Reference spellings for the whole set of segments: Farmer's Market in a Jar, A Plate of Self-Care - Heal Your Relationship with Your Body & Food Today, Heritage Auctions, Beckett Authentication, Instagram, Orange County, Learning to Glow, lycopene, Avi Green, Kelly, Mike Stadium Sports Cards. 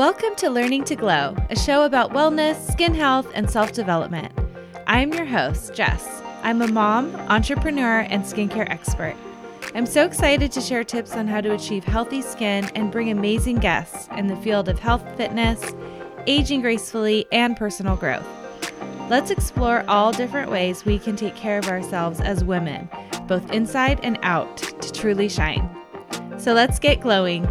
Welcome to Learning to Glow, a show about wellness, skin health, and self-development. I'm your host, Jess. I'm a mom, entrepreneur, and skincare expert. I'm so excited to share tips on how to achieve healthy skin and bring amazing guests in the field of health, fitness, aging gracefully, and personal growth. Let's explore all different ways we can take care of ourselves as women, both inside and out, to truly shine. So let's get glowing.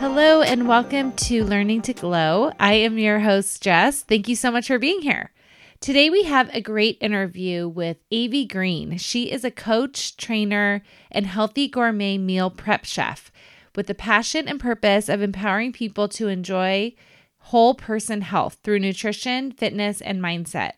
Hello and welcome to Learning to Glow. I am your host, Jess. Thank you so much for being here. Today we have a great interview with Avi Green. She is a coach, trainer, and healthy gourmet meal prep chef with the passion and purpose of empowering people to enjoy whole person health through nutrition, fitness, and mindset.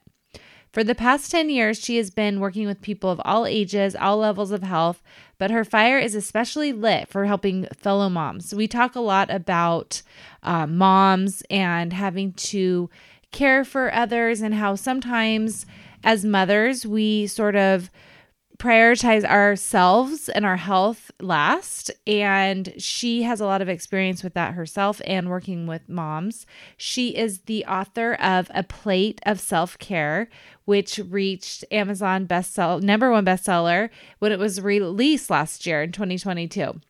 For the past 10 years, she has been working with people of all ages, all levels of health, but her fire is especially lit for helping fellow moms. We talk a lot about moms and having to care for others and how sometimes as mothers, we sort of prioritize ourselves and our health last, and she has a lot of experience with that herself and working with moms. She is the author of A Plate of Self-Care, which reached Amazon number one bestseller when it was released last year in 2022.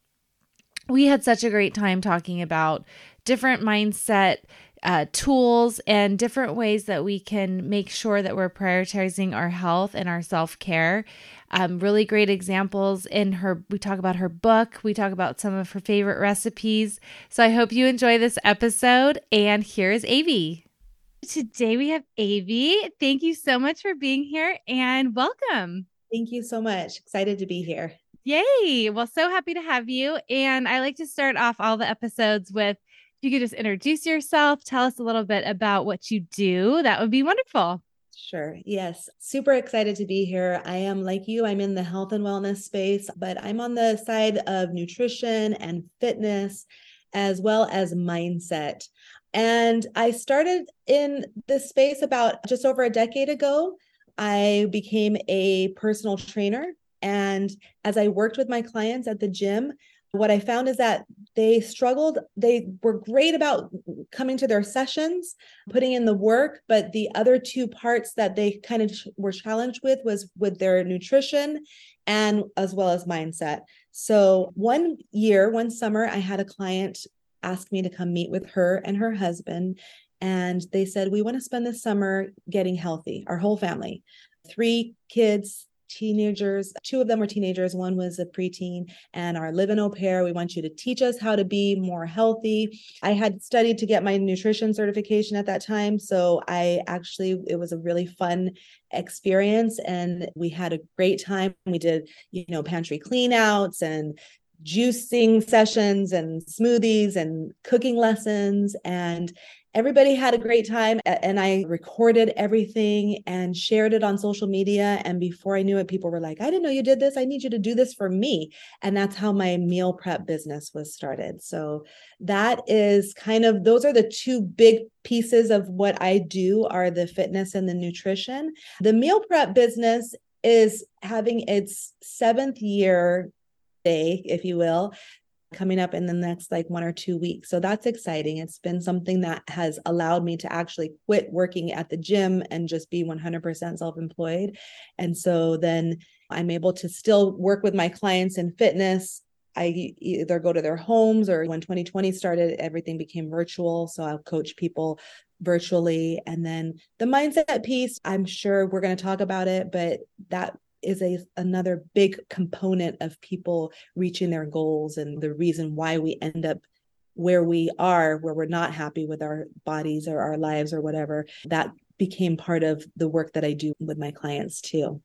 We had such a great time talking about different mindset tools and different ways that we can make sure that we're prioritizing our health and our self-care. Really great examples in her. We talk about her book. We talk about some of her favorite recipes. So I hope you enjoy this episode. And here is Avi. Today we have Avi. Thank you so much for being here and welcome. Thank you so much. Excited to be here. Yay. Well, so happy to have you. And I like to start off all the episodes with, if you could just introduce yourself, tell us a little bit about what you do. That would be wonderful. Sure. Yes. Super excited to be here. I am like you. I'm in the health and wellness space, but I'm on the side of nutrition and fitness, as well as mindset. And I started in this space about just over a decade ago. I became a personal trainer. And as I worked with my clients at the gym, what I found is that they struggled. They were great about coming to their sessions, putting in the work, but the other two parts that they kind of were challenged with was with their nutrition and as well as mindset. So one summer, I had a client ask me to come meet with her and her husband. And they said, we want to spend this summer getting healthy, our whole family, 3 kids, teenagers. 2 of them were teenagers. 1 was a preteen, and our live-in au pair. We want you to teach us how to be more healthy. I had studied to get my nutrition certification at that time. So it was a really fun experience and we had a great time. We did, pantry cleanouts and juicing sessions and smoothies and cooking lessons, and everybody had a great time, and I recorded everything and shared it on social media. And before I knew it, people were like, I didn't know you did this. I need you to do this for me. And that's how my meal prep business was started. So those are the 2 big pieces of what I do, are the fitness and the nutrition. The meal prep business is having its 7th year day, if you will, coming up in the next 1 or 2 weeks. So that's exciting. It's been something that has allowed me to actually quit working at the gym and just be 100% self-employed. And so then I'm able to still work with my clients in fitness. I either go to their homes, or when 2020 started, everything became virtual. So I'll coach people virtually. And then the mindset piece, I'm sure we're going to talk about it, but that is another big component of people reaching their goals and the reason why we end up where we are, where we're not happy with our bodies or our lives or whatever. That became part of the work that I do with my clients too.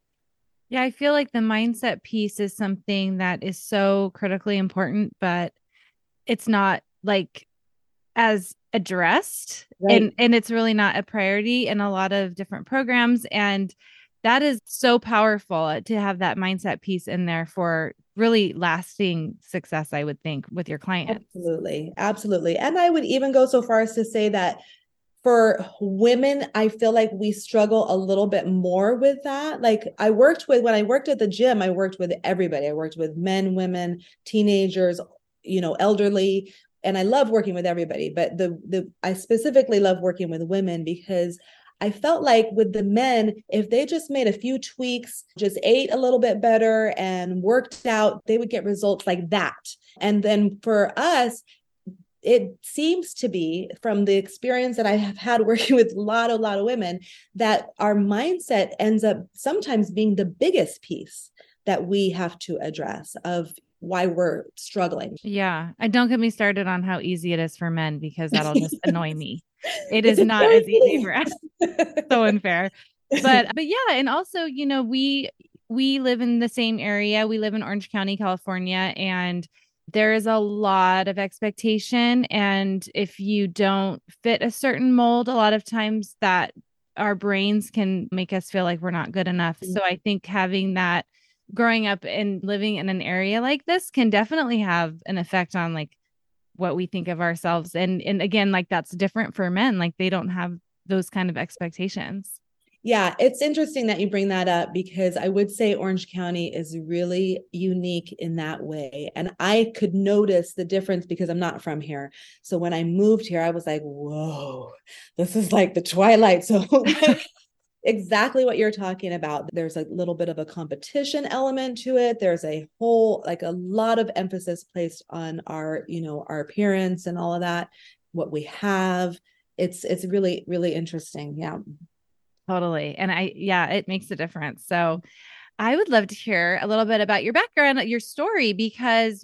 Yeah, I feel like the mindset piece is something that is so critically important, but it's not as addressed, right? and it's really not a priority in a lot of different programs. And that is so powerful to have that mindset piece in there for really lasting success, I would think, with your clients. Absolutely. Absolutely. And I would even go so far as to say that for women, I feel like we struggle a little bit more with that. When I worked at the gym, I worked with everybody. I worked with men, women, teenagers, elderly, and I love working with everybody, but I specifically love working with women because I felt like with the men, if they just made a few tweaks, just ate a little bit better and worked out, they would get results like that. And then for us, it seems to be from the experience that I have had working with a lot of women that our mindset ends up sometimes being the biggest piece that we have to address of why we're struggling. Yeah. And don't get me started on how easy it is for men, because that'll just annoy me. It is not as easy for us. So unfair. But yeah. And also, you know, we live in the same area. We live in Orange County, California, and there is a lot of expectation. And if you don't fit a certain mold, a lot of times that our brains can make us feel like we're not good enough. Mm-hmm. So I think having that growing up and living in an area like this can definitely have an effect on like what we think of ourselves. And again, like that's different for men, like they don't have those kind of expectations. Yeah. It's interesting that you bring that up because I would say Orange County is really unique in that way. And I could notice the difference because I'm not from here. So when I moved here, I was like, whoa, this is like the Twilight Zone. Exactly what you're talking about. There's a little bit of a competition element to it. There's a whole, like a lot of emphasis placed on our, you know, our appearance and all of that, what we have. It's really, really interesting. Yeah. Totally. And it makes a difference. So I would love to hear a little bit about your background, your story, because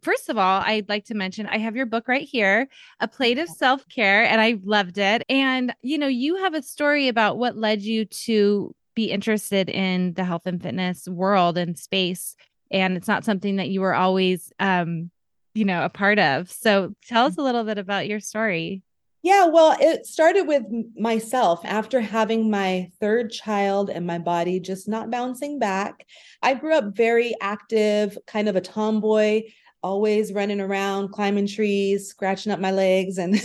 first of all, I'd like to mention, I have your book right here, A Plate of Self-Care, and I loved it. And, you know, you have a story about what led you to be interested in the health and fitness world and space. And it's not something that you were always, you know, a part of. So tell us a little bit about your story. Yeah, well, it started with myself after having my third child and my body just not bouncing back. I grew up very active, kind of a tomboy, always running around, climbing trees, scratching up my legs and,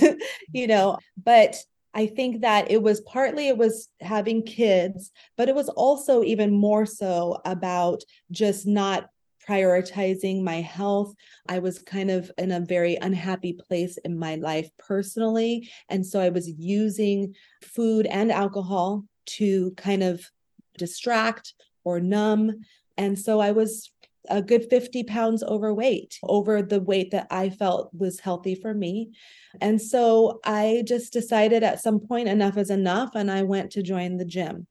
you know, but I think that it was having kids, but it was also even more so about just not prioritizing my health. I was kind of in a very unhappy place in my life personally. And so I was using food and alcohol to kind of distract or numb. And so I was a good 50 pounds overweight, over the weight that I felt was healthy for me. And so I just decided at some point enough is enough. And I went to join the gym.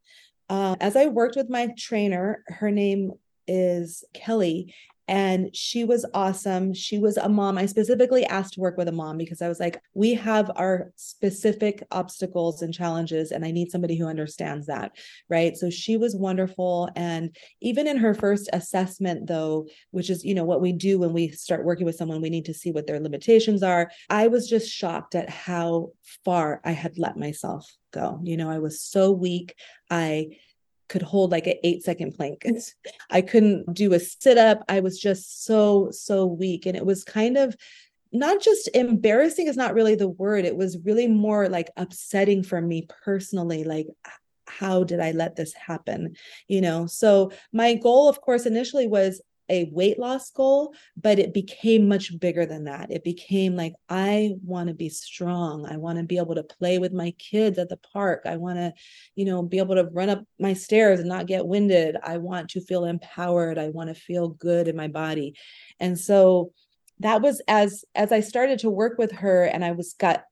As I worked with my trainer, her name is Kelly. And she was awesome. She was a mom. I specifically asked to work with a mom because I was like, we have our specific obstacles and challenges, and I need somebody who understands that. Right. So she was wonderful. And even in her first assessment though, which is, you know, what we do when we start working with someone, we need to see what their limitations are. I was just shocked at how far I had let myself go. You know, I was so weak. I could hold like an 8-second plank. I couldn't do a sit up. I was just so, so weak. And it was kind of not just embarrassing is not really the word. It was really more like upsetting for me personally. Like, how did I let this happen? You know? So my goal, of course, initially was a weight loss goal, but it became much bigger than that. It became like, I want to be strong. I want to be able to play with my kids at the park. I want to, you know, be able to run up my stairs and not get winded. I want to feel empowered. I want to feel good in my body. And so that was as I started to work with her, and I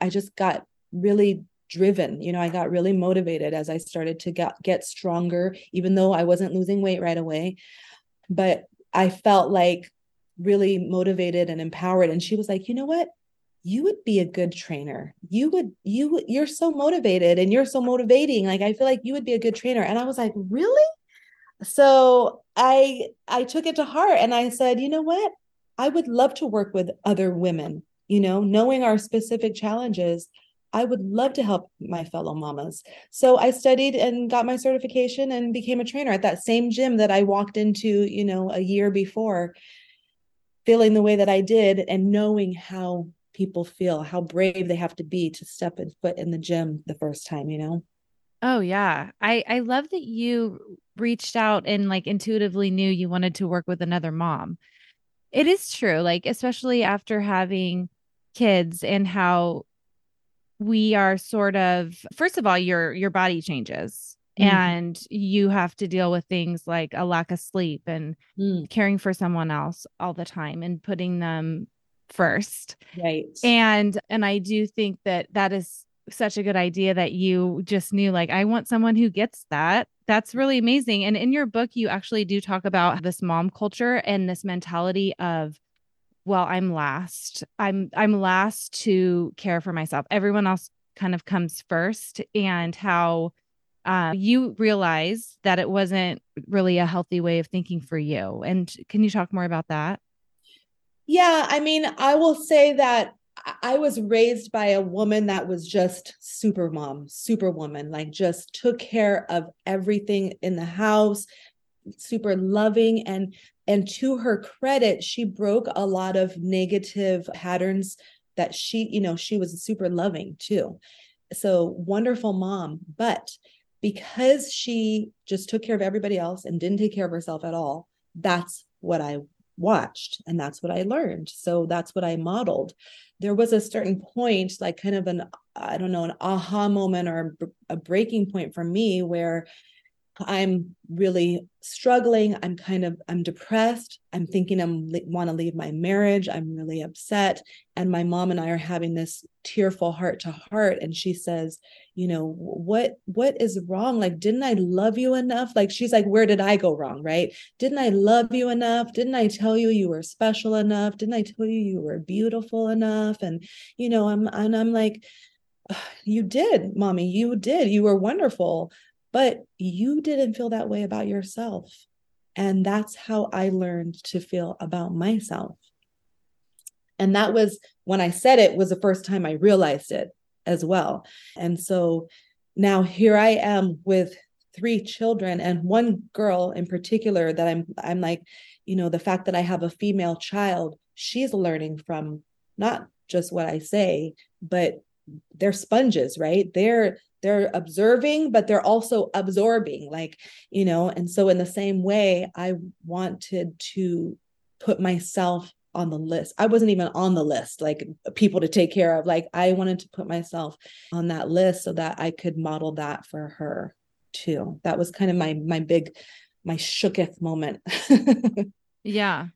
just got really driven. You know, I got really motivated as I started to get stronger, even though I wasn't losing weight right away. But I felt like really motivated and empowered. And she was like, you know what? You would be a good trainer. You're so motivated and you're so motivating. Like, I feel like you would be a good trainer. And I was like, really? So I took it to heart and I said, you know what? I would love to work with other women, you know, knowing our specific challenges. I would love to help my fellow mamas. So I studied and got my certification and became a trainer at that same gym that I walked into, you know, a year before, feeling the way that I did and knowing how people feel, how brave they have to be to step in foot in the gym the first time, you know? Oh yeah. I love that you reached out and like intuitively knew you wanted to work with another mom. It is true. Like, especially after having kids and how we are sort of, first of all, your body changes and you have to deal with things like a lack of sleep and caring for someone else all the time and putting them first. Right. And I do think that is such a good idea that you just knew, like, I want someone who gets that. That's really amazing. And in your book, you actually do talk about this mom culture and this mentality of, well, I'm last to care for myself. Everyone else kind of comes first, and how you realize that it wasn't really a healthy way of thinking for you. And can you talk more about that? Yeah. I mean, I will say that I was raised by a woman that was just super mom, superwoman, like just took care of everything in the house, super loving. And to her credit, she broke a lot of negative patterns that she was super loving too. So wonderful mom, but because she just took care of everybody else and didn't take care of herself at all, that's what I watched. And that's what I learned. So that's what I modeled. There was a certain point, like kind of an aha moment or a breaking point for me where I'm really struggling. I'm depressed. I'm thinking I want to leave my marriage. I'm really upset. And my mom and I are having this tearful heart to heart. And she says, you know, what is wrong? Like, didn't I love you enough? Like, she's like, where did I go wrong? Right. Didn't I love you enough? Didn't I tell you you were special enough? Didn't I tell you you were beautiful enough? And, you know, I'm like, you did, mommy, you did, you were wonderful. But you didn't feel that way about yourself. And that's how I learned to feel about myself. And that was when I said it was the first time I realized it as well. And so now here I am with 3 children and one girl in particular that I'm like, you know, the fact that I have a female child, she's learning from not just what I say, but they're sponges, right? They're observing, but they're also absorbing, like, you know, and so in the same way, I wanted to put myself on the list. I wasn't even on the list, like people to take care of. Like, I wanted to put myself on that list so that I could model that for her too. That was kind of my shooketh moment. Yeah.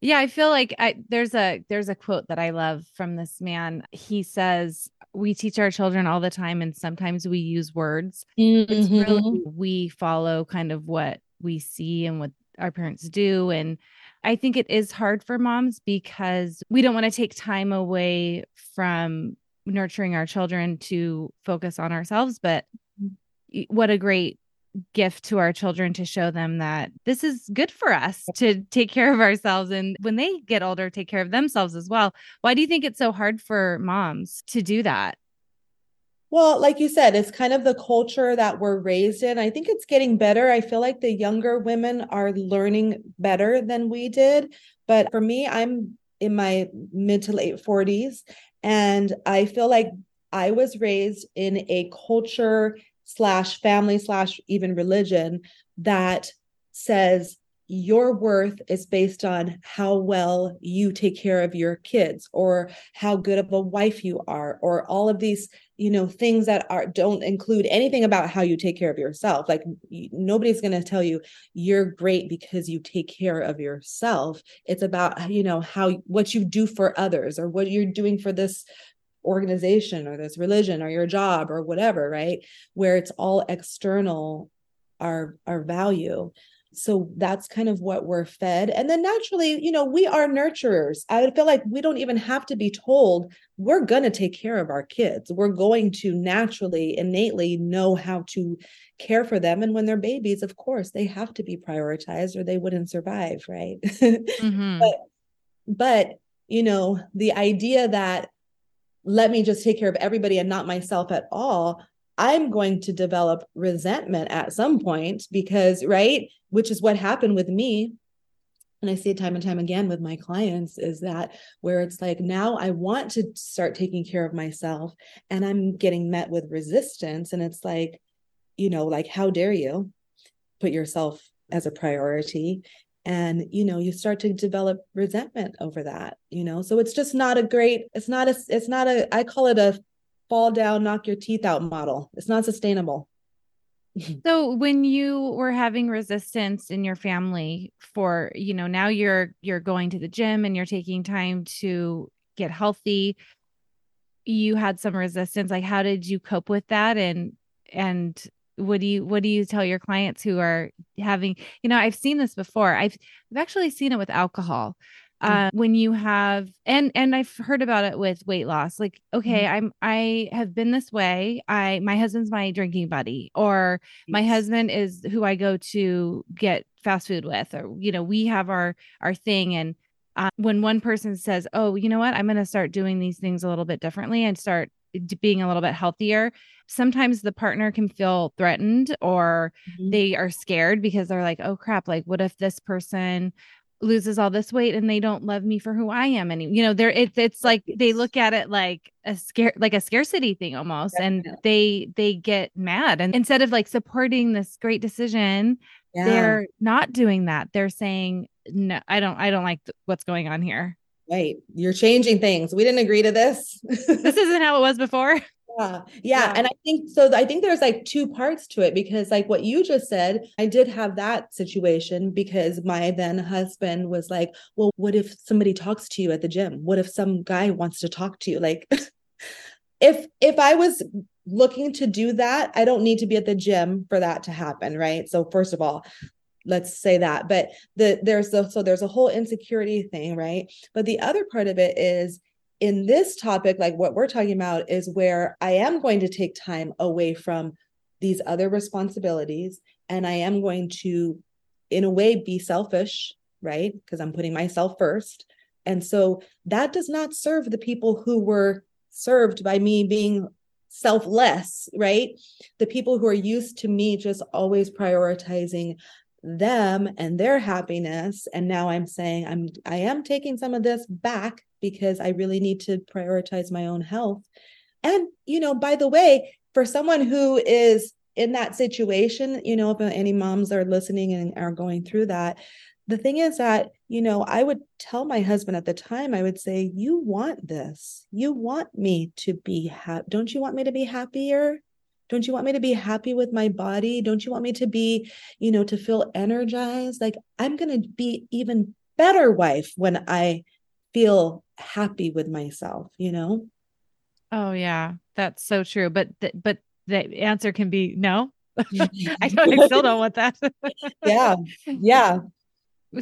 Yeah. I feel like there's a quote that I love from this man. He says, we teach our children all the time, and sometimes we use words. Mm-hmm. It's really, we follow kind of what we see and what our parents do. And I think it is hard for moms because we don't want to take time away from nurturing our children to focus on ourselves. But what a great gift to our children to show them that this is good for us to take care of ourselves. And when they get older, take care of themselves as well. Why do you think it's so hard for moms to do that? Well, like you said, it's kind of the culture that we're raised in. I think it's getting better. I feel like the younger women are learning better than we did. But for me, I'm in my mid to late 40s, and I feel like I was raised in a culture / family / even religion that says your worth is based on how well you take care of your kids, or how good of a wife you are, or all of these, you know, things that don't include anything about how you take care of yourself. Like, nobody's going to tell you you're great because you take care of yourself. It's about, you know, what you do for others, or what you're doing for this organization or this religion or your job or whatever, right? Where it's all external, our value. So that's kind of what we're fed. And then naturally, you know, we are nurturers. I feel like we don't even have to be told we're going to take care of our kids. We're going to naturally, innately know how to care for them. And when they're babies, of course, they have to be prioritized or they wouldn't survive, right? Mm-hmm. But, you know, the idea that let me just take care of everybody and not myself at all, I'm going to develop resentment at some point because, right, which is what happened with me. And I see it time and time again with my clients, is that where it's like, now I want to start taking care of myself, and I'm getting met with resistance. And it's like, you know, like, how dare you put yourself as a priority? And, you know, you start to develop resentment over that, you know, so it's just not a great, it's not a, I call it a fall down, knock your teeth out model. It's not sustainable. So when you were having resistance in your family for, you know, now you're going to the gym and you're taking time to get healthy, you had some resistance. Like, how did you cope with that? And what do you tell your clients who are having, you know, I've seen this before. I've actually seen it with alcohol. Mm-hmm. When you have, and I've heard about it with weight loss, like, okay, mm-hmm. I have been this way. My husband's my drinking buddy, or my husband is who I go to get fast food with, or, you know, we have our thing. And when one person says, oh, you know what, I'm going to start doing these things a little bit differently and start being a little bit healthier. Sometimes the partner can feel threatened, or mm-hmm. they are scared because they're like, oh crap, like what if this person loses all this weight and they don't love me for who I am anymore? You know, it's like they look at it like a scarcity thing almost. Definitely. And they get mad. And instead of like supporting this great decision, yeah. they're not doing that. They're saying, no, I don't like what's going on here. Right. You're changing things. We didn't agree to this. This isn't how it was before. Yeah. Yeah. And I think there's like two parts to it, because like what you just said, I did have that situation because my then husband was like, well, what if somebody talks to you at the gym? What if some guy wants to talk to you? Like if I was looking to do that, I don't need to be at the gym for that to happen. Right. So first of all, let's say that, but there's a whole insecurity thing. Right. But the other part of it is, in this topic, like what we're talking about, is where I am going to take time away from these other responsibilities. And I am going to, in a way, be selfish, right? Because I'm putting myself first. And so that does not serve the people who were served by me being selfless, right? The people who are used to me just always prioritizing them and their happiness. And now I'm saying I am taking some of this back because I really need to prioritize my own health. And, you know, by the way, for someone who is in that situation, you know, if any moms are listening and are going through that, the thing is that, you know, I would tell my husband at the time, I would say, you want this, you want me to be happy. Don't you want me to be happier? Don't you want me to be happy with my body? Don't you want me to be, you know, to feel energized? Like, I'm going to be even better wife when I feel happy with myself, you know? Oh yeah. That's so true. But the answer can be no. I still don't want that. Yeah. Yeah.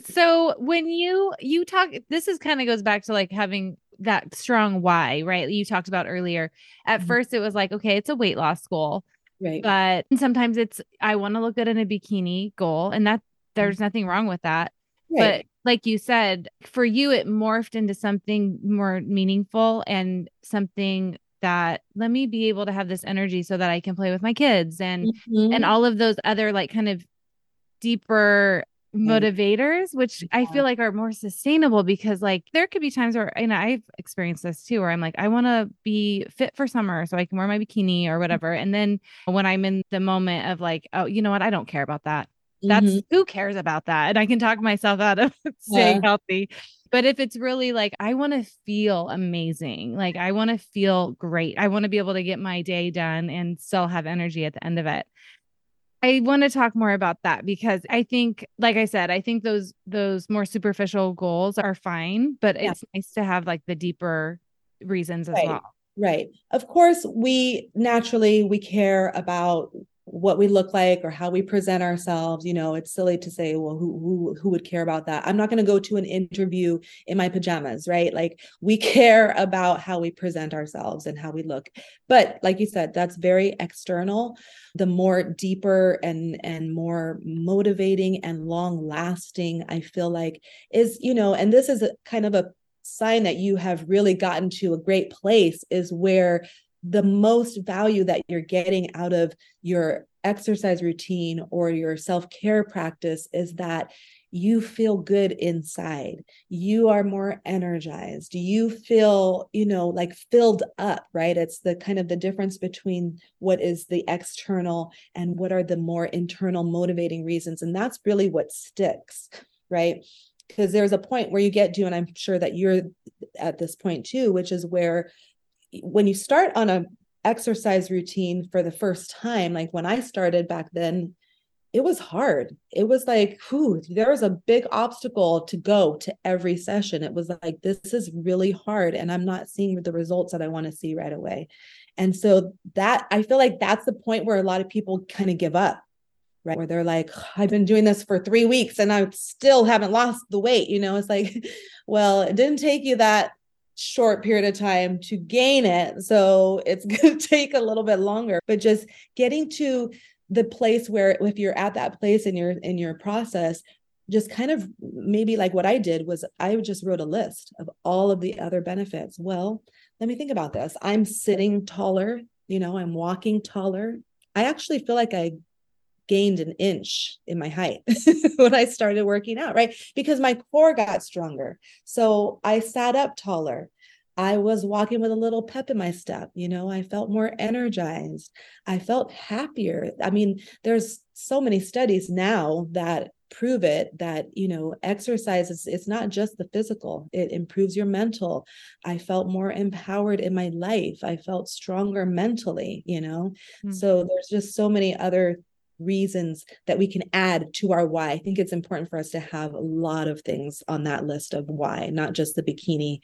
So when you talk, this is kind of goes back to like having that strong why, right? You talked about earlier. At mm-hmm. first it was like, okay, it's a weight loss goal, right? But sometimes it's, I want to look good in a bikini goal, and that there's nothing wrong with that. Right. But like you said, for you, it morphed into something more meaningful and something that let me be able to have this energy so that I can play with my kids and, mm-hmm. and all of those other like kind of deeper motivators, which I feel like are more sustainable, because like there could be times where, and I've experienced this too, where I'm like, I want to be fit for summer so I can wear my bikini or whatever. And then when I'm in the moment of like, oh, you know what? I don't care about that. That's mm-hmm. who cares about that. And I can talk myself out of staying healthy. But if it's really like, I want to feel amazing, like I want to feel great, I want to be able to get my day done and still have energy at the end of it. I want to talk more about that, because I think, like I said, I think those more superficial goals are fine, but it's nice to have like the deeper reasons as well. Right. Of course, we naturally care about what we look like or how we present ourselves. You know, it's silly to say, well, who would care about that? I'm not going to go to an interview in my pajamas, right? Like, we care about how we present ourselves and how we look. But like you said, that's very external. The more deeper and more motivating and long lasting, I feel like, is, you know, and this is a kind of a sign that you have really gotten to a great place, is where the most value that you're getting out of your exercise routine or your self-care practice is that you feel good inside. You are more energized. You feel, you know, like filled up, right? It's the kind of the difference between what is the external and what are the more internal motivating reasons. And that's really what sticks. right? Because there's a point where you get to, and I'm sure that you're at this point too, which is where when you start on an exercise routine for the first time, like when I started back then, it was hard. It was like, whew, there was a big obstacle to go to every session. It was like, this is really hard and I'm not seeing the results that I want to see right away. And so that, I feel like that's the point where a lot of people kind of give up, right? Where they're like, I've been doing this for 3 weeks and I still haven't lost the weight. You know, it's like, well, it didn't take you that short period of time to gain it. So it's going to take a little bit longer, but just getting to the place where if you're at that place in your process, just kind of maybe like what I did was I just wrote a list of all of the other benefits. Well, let me think about this. I'm sitting taller, you know, I'm walking taller. I actually feel like I gained an inch in my height when I started working out, right? Because my core got stronger. So I sat up taller. I was walking with a little pep in my step. You know, I felt more energized. I felt happier. I mean, there's so many studies now that prove it, that, you know, exercise is, it's not just the physical, it improves your mental. I felt more empowered in my life. I felt stronger mentally, you know? Mm-hmm. So there's just so many other reasons that we can add to our why. I think it's important for us to have a lot of things on that list of why, not just the bikini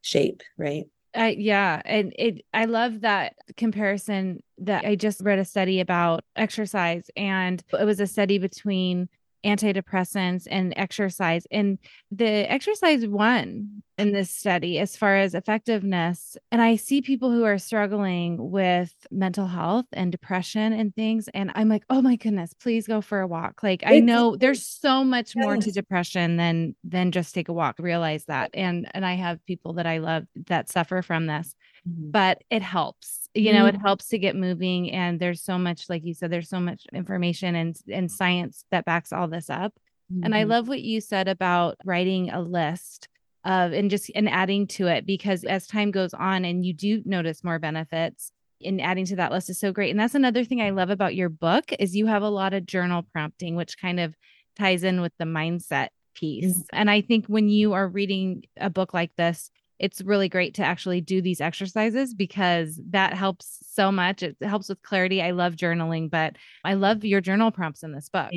shape, right? Yeah. And I love that comparison that I just read a study about exercise, and it was a study between antidepressants and exercise. And the exercise won in this study as far as effectiveness. And I see people who are struggling with mental health and depression and things. And I'm like, oh my goodness, please go for a walk. Like, I know there's so much more to depression than just take a walk, realize that. And I have people that I love that suffer from this, mm-hmm. but it helps. You know, it helps to get moving. And there's so much, like you said, there's so much information and science that backs all this up. Mm-hmm. And I love what you said about writing a list of, and adding to it, because as time goes on and you do notice more benefits, and adding to that list is so great. And that's another thing I love about your book is you have a lot of journal prompting, which kind of ties in with the mindset piece. Mm-hmm. And I think when you are reading a book like this, it's really great to actually do these exercises because that helps so much. It helps with clarity. I love journaling, but I love your journal prompts in this book.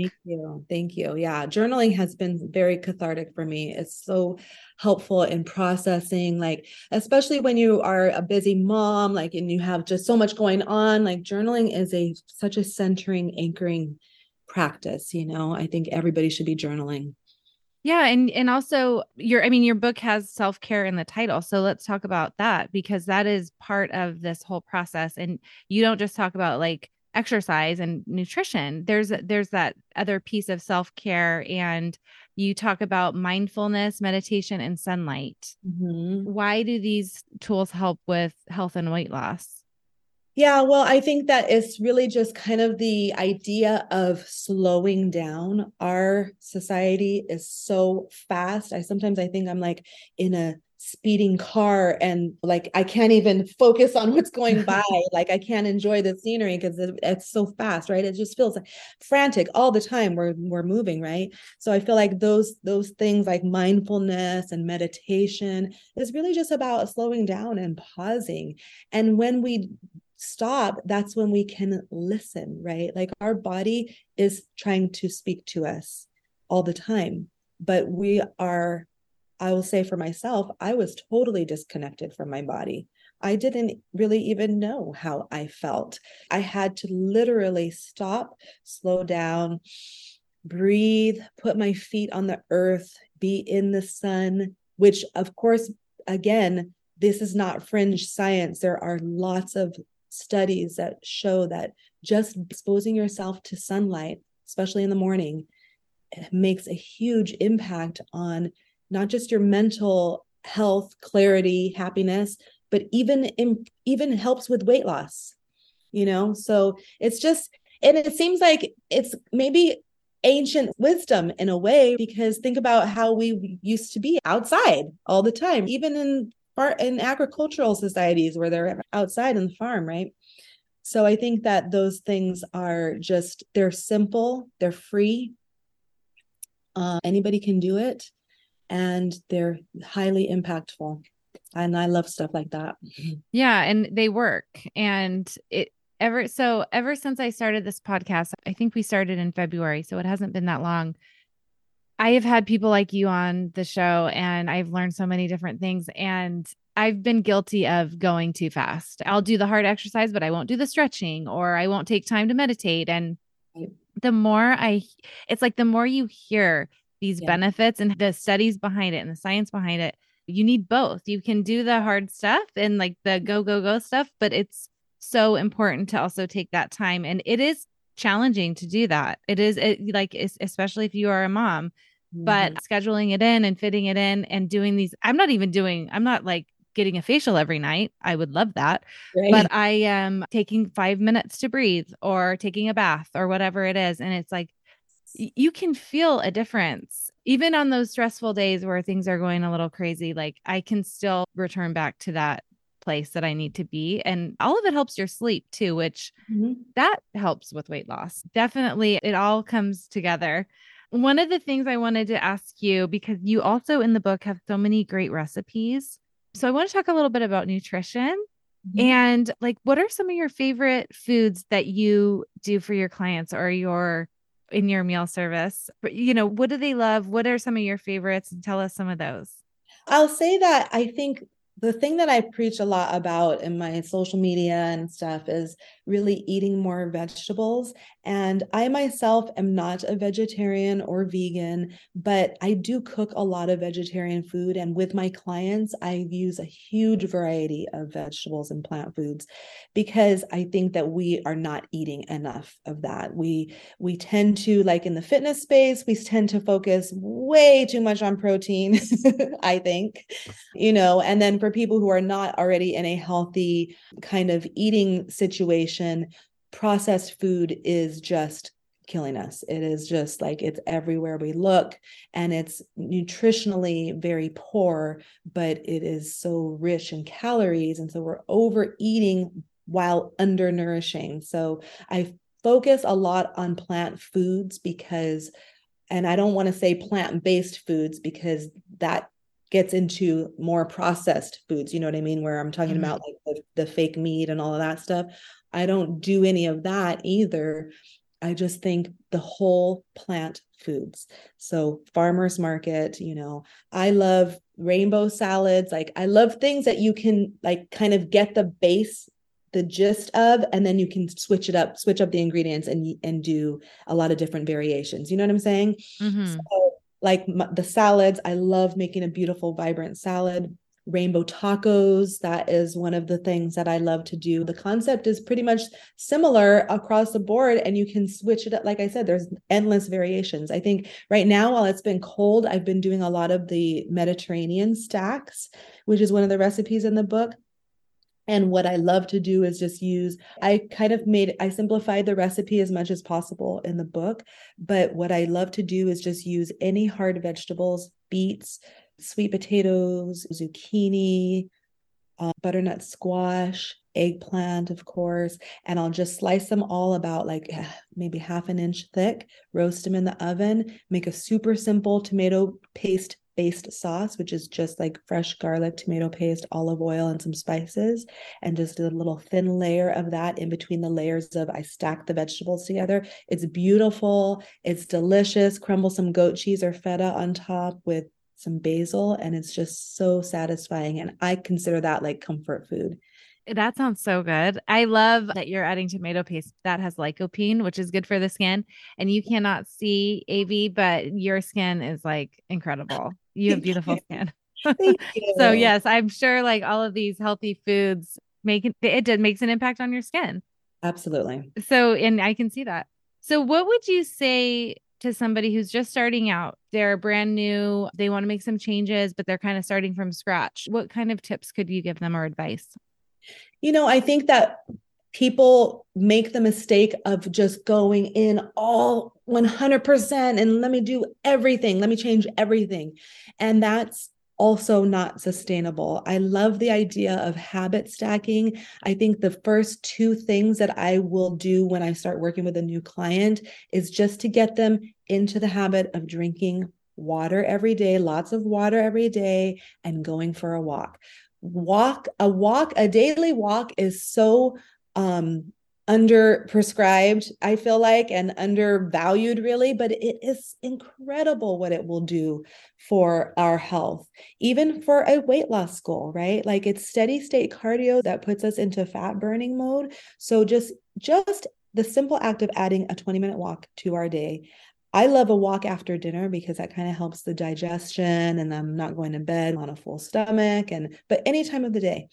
Thank you. Yeah. Journaling has been very cathartic for me. It's so helpful in processing, like, especially when you are a busy mom, like, and you have just so much going on, like journaling is such a centering, anchoring practice. You know, I think everybody should be journaling. Yeah. And also your book has self-care in the title. So let's talk about that, because that is part of this whole process. And you don't just talk about like exercise and nutrition. There's that other piece of self-care, and you talk about mindfulness, meditation, and sunlight. Mm-hmm. Why do these tools help with health and weight loss? Yeah, well, I think that it's really just kind of the idea of slowing down. Our society is so fast. Sometimes I think I'm like in a speeding car and like, I can't even focus on what's going by. Like I can't enjoy the scenery because it's so fast, right? It just feels like frantic all the time. We're moving, right? So I feel like those things like mindfulness and meditation is really just about slowing down and pausing. And when we stop, that's when we can listen, right? Like our body is trying to speak to us all the time, but we are, I will say for myself, I was totally disconnected from my body. I didn't really even know how I felt. I had to literally stop, slow down, breathe, put my feet on the earth, be in the sun, which of course, again, this is not fringe science. There are lots of studies that show that just exposing yourself to sunlight, especially in the morning, makes a huge impact on not just your mental health, clarity, happiness, but even helps with weight loss, you know? So it's just, and it seems like it's maybe ancient wisdom in a way, because think about how we used to be outside all the time, even in agricultural societies where they're outside in the farm, right? So I think that those things are just, they're simple, they're free, Anybody can do it, and they're highly impactful. And I love stuff like that. Yeah. And they work. And ever since I started this podcast, I think we started in February, so it hasn't been that long. I have had people like you on the show, and I've learned so many different things, and I've been guilty of going too fast. I'll do the hard exercise, but I won't do the stretching, or I won't take time to meditate. And the more you hear these benefits and the studies behind it and the science behind it, you need both. You can do the hard stuff and like the go, go, go stuff, but it's so important to also take that time. And it is challenging to do that. Especially if you are a mom, but scheduling it in and fitting it in and doing these, I'm not like getting a facial every night. I would love that, right? But I am taking 5 minutes to breathe or taking a bath or whatever it is. And it's like, you can feel a difference even on those stressful days where things are going a little crazy. Like I can still return back to that place that I need to be. And all of it helps your sleep too, which that helps with weight loss. Definitely. It all comes together. One of the things I wanted to ask you, because you also in the book have so many great recipes. So I want to talk a little bit about nutrition and like, what are some of your favorite foods that you do for your clients or in your meal service? You know, what do they love? What are some of your favorites? And tell us some of those. I'll say that I think the thing that I preach a lot about in my social media and stuff is really eating more vegetables. And I myself am not a vegetarian or vegan, but I do cook a lot of vegetarian food. And with my clients, I use a huge variety of vegetables and plant foods because I think that we are not eating enough of that. We tend to, like in the fitness space, we tend to focus way too much on protein, I think, and then for people who are not already in a healthy kind of eating situation, processed food is just killing us. It is just like, it's everywhere we look, and it's nutritionally very poor, but it is so rich in calories. And so we're overeating while undernourishing. So I focus a lot on plant foods and I don't want to say plant-based foods because that gets into more processed foods, you know what I mean? Where I'm talking about like the fake meat and all of that stuff. I don't do any of that either. I just think the whole plant foods. So farmer's market, I love rainbow salads. Like I love things that you can like kind of get the base, the gist of, and then you can switch up the ingredients and do a lot of different variations. You know what I'm saying? Mm-hmm. So, like the salads, I love making a beautiful, vibrant salad. Rainbow tacos, that is one of the things that I love to do. The concept is pretty much similar across the board, and you can switch it up. Like I said, there's endless variations. I think right now, while it's been cold, I've been doing a lot of the Mediterranean stacks, which is one of the recipes in the book. And what I love to do is just I simplified the recipe as much as possible in the book, but what I love to do is just use any hard vegetables, beets, sweet potatoes, zucchini, butternut squash, eggplant, of course. And I'll just slice them all about like maybe half an inch thick, roast them in the oven, make a super simple tomato paste based sauce, which is just like fresh garlic, tomato paste, olive oil, and some spices, and just a little thin layer of that in between the layers of I stack the vegetables together. It's beautiful. It's delicious. Crumble some goat cheese or feta on top with some basil, and it's just so satisfying. And I consider that like comfort food. That sounds so good. I love that you're adding tomato paste that has lycopene, which is good for the skin. And you cannot see, Avi, but your skin is like incredible. You have beautiful skin. Thank you. So yes, I'm sure like all of these healthy foods makes an impact on your skin. Absolutely. So, and I can see that. So what would you say to somebody who's just starting out? They're brand new, they want to make some changes, but they're kind of starting from scratch. What kind of tips could you give them or advice? I think that people make the mistake of just going in all 100% and let me do everything. Let me change everything. And that's also not sustainable. I love the idea of habit stacking. I think the first two things that I will do when I start working with a new client is just to get them into the habit of drinking water every day, lots of water every day, and going for a walk. A daily walk is so underprescribed, I feel like, and undervalued really, but it is incredible what it will do for our health, even for a weight loss goal, right? Like, it's steady state cardio that puts us into fat burning mode. So just the simple act of adding a 20-minute walk to our day. I love a walk after dinner because that kind of helps the digestion, and I'm not going to bed on a full stomach, but any time of the day,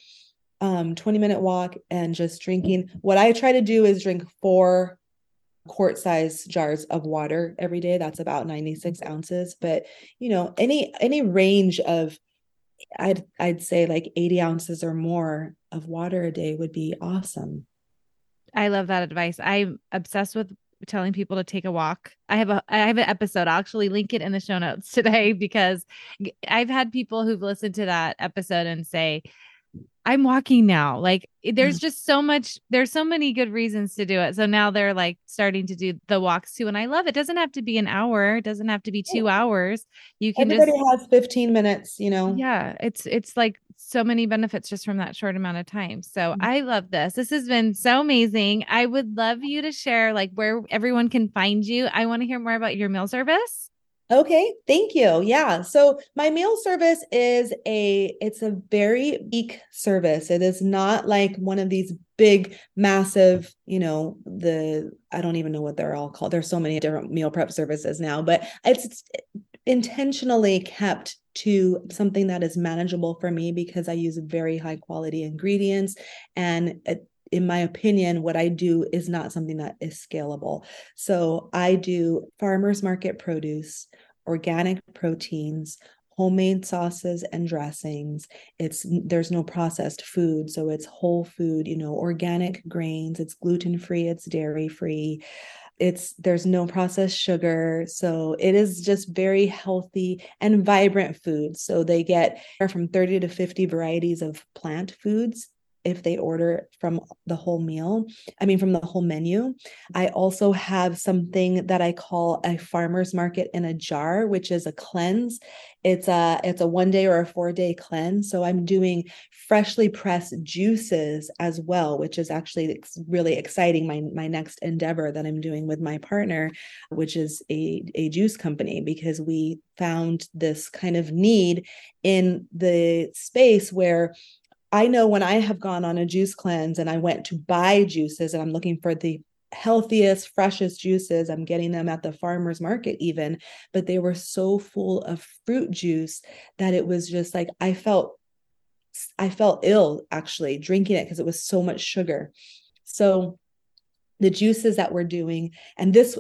20-minute walk and just drinking. What I try to do is drink 4 quart-size jars of water every day. That's about 96 ounces, but any range of, I'd say like 80 ounces or more of water a day would be awesome. I love that advice. I'm obsessed with telling people to take a walk. I have an episode. I'll actually link it in the show notes today, because I've had people who've listened to that episode and say, I'm walking now. Like, there's just there's so many good reasons to do it. So now they're like starting to do the walks too. And I love it. It doesn't have to be an hour. It doesn't have to be 2 hours. You can Everybody has 15 minutes, Yeah. It's like so many benefits just from that short amount of time. So I love this. This has been so amazing. I would love you to share like where everyone can find you. I want to hear more about your meal service. Okay. Thank you. Yeah. So my meal service is it's a very weak service. It is not like one of these big, massive, I don't even know what they're all called. There's so many different meal prep services now, but it's intentionally kept to something that is manageable for me because I use very high quality ingredients, and in my opinion, what I do is not something that is scalable. So I do farmer's market produce, organic proteins, homemade sauces and dressings. There's no processed food. So it's whole food, organic grains, it's gluten-free, it's dairy-free. There's no processed sugar. So it is just very healthy and vibrant food. So they get from 30 to 50 varieties of plant foods if they order from the whole menu. I also have something that I call a farmer's market in a jar, which is a cleanse. It's a 1-day or a 4-day cleanse. So I'm doing freshly pressed juices as well, which is actually really exciting. My next endeavor that I'm doing with my partner, which is a juice company, because we found this kind of need in the space where I know when I have gone on a juice cleanse and I went to buy juices and I'm looking for the healthiest, freshest juices, I'm getting them at the farmer's market even, but they were so full of fruit juice that it was just like, I felt ill actually drinking it because it was so much sugar. So the juices that we're doing, and this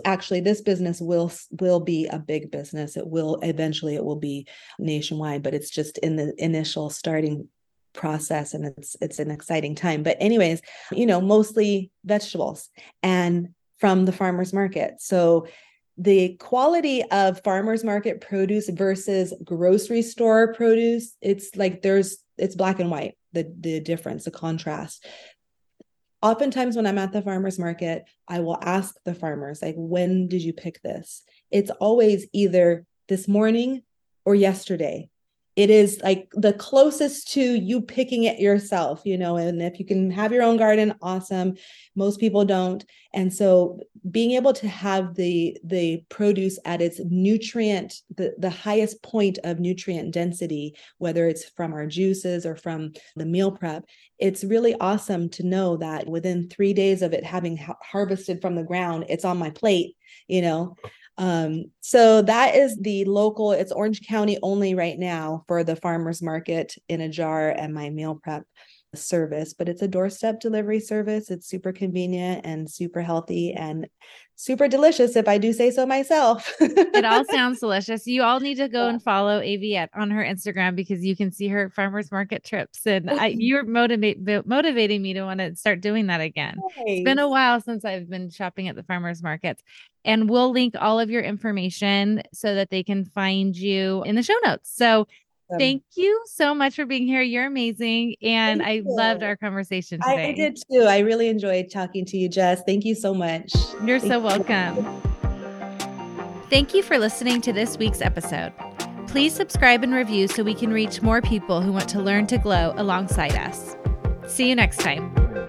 business will be a big business. It will eventually be nationwide, but it's just in the initial starting process, and it's an exciting time. But anyways, mostly vegetables and from the farmer's market. So the quality of farmer's market produce versus grocery store produce, it's like it's black and white, the difference, the contrast. Oftentimes when I'm at the farmer's market, I will ask the farmers, like, when did you pick this? It's always either this morning or yesterday. It is like the closest to you picking it yourself, and if you can have your own garden, awesome. Most people don't. And so being able to have the produce at its nutrient, the highest point of nutrient density, whether it's from our juices or from the meal prep, it's really awesome to know that within 3 days of it having harvested from the ground, it's on my plate, So that is the local, it's Orange County only right now for the farmer's market in a jar and my meal prep service, but it's a doorstep delivery service. It's super convenient and super healthy and super delicious, if I do say so myself. It all sounds delicious. You all need to go and follow Avi on her Instagram, because you can see her farmer's market trips, and you're motivating me to want to start doing that again. Nice. It's been a while since I've been shopping at the farmer's markets, and we'll link all of your information so that they can find you in the show notes. So Thank you so much for being here. You're amazing. And I loved our conversation today. I did too. I really enjoyed talking to you, Jess. Thank you so much. You're so welcome. Thank you for listening to this week's episode. Please subscribe and review so we can reach more people who want to learn to glow alongside us. See you next time.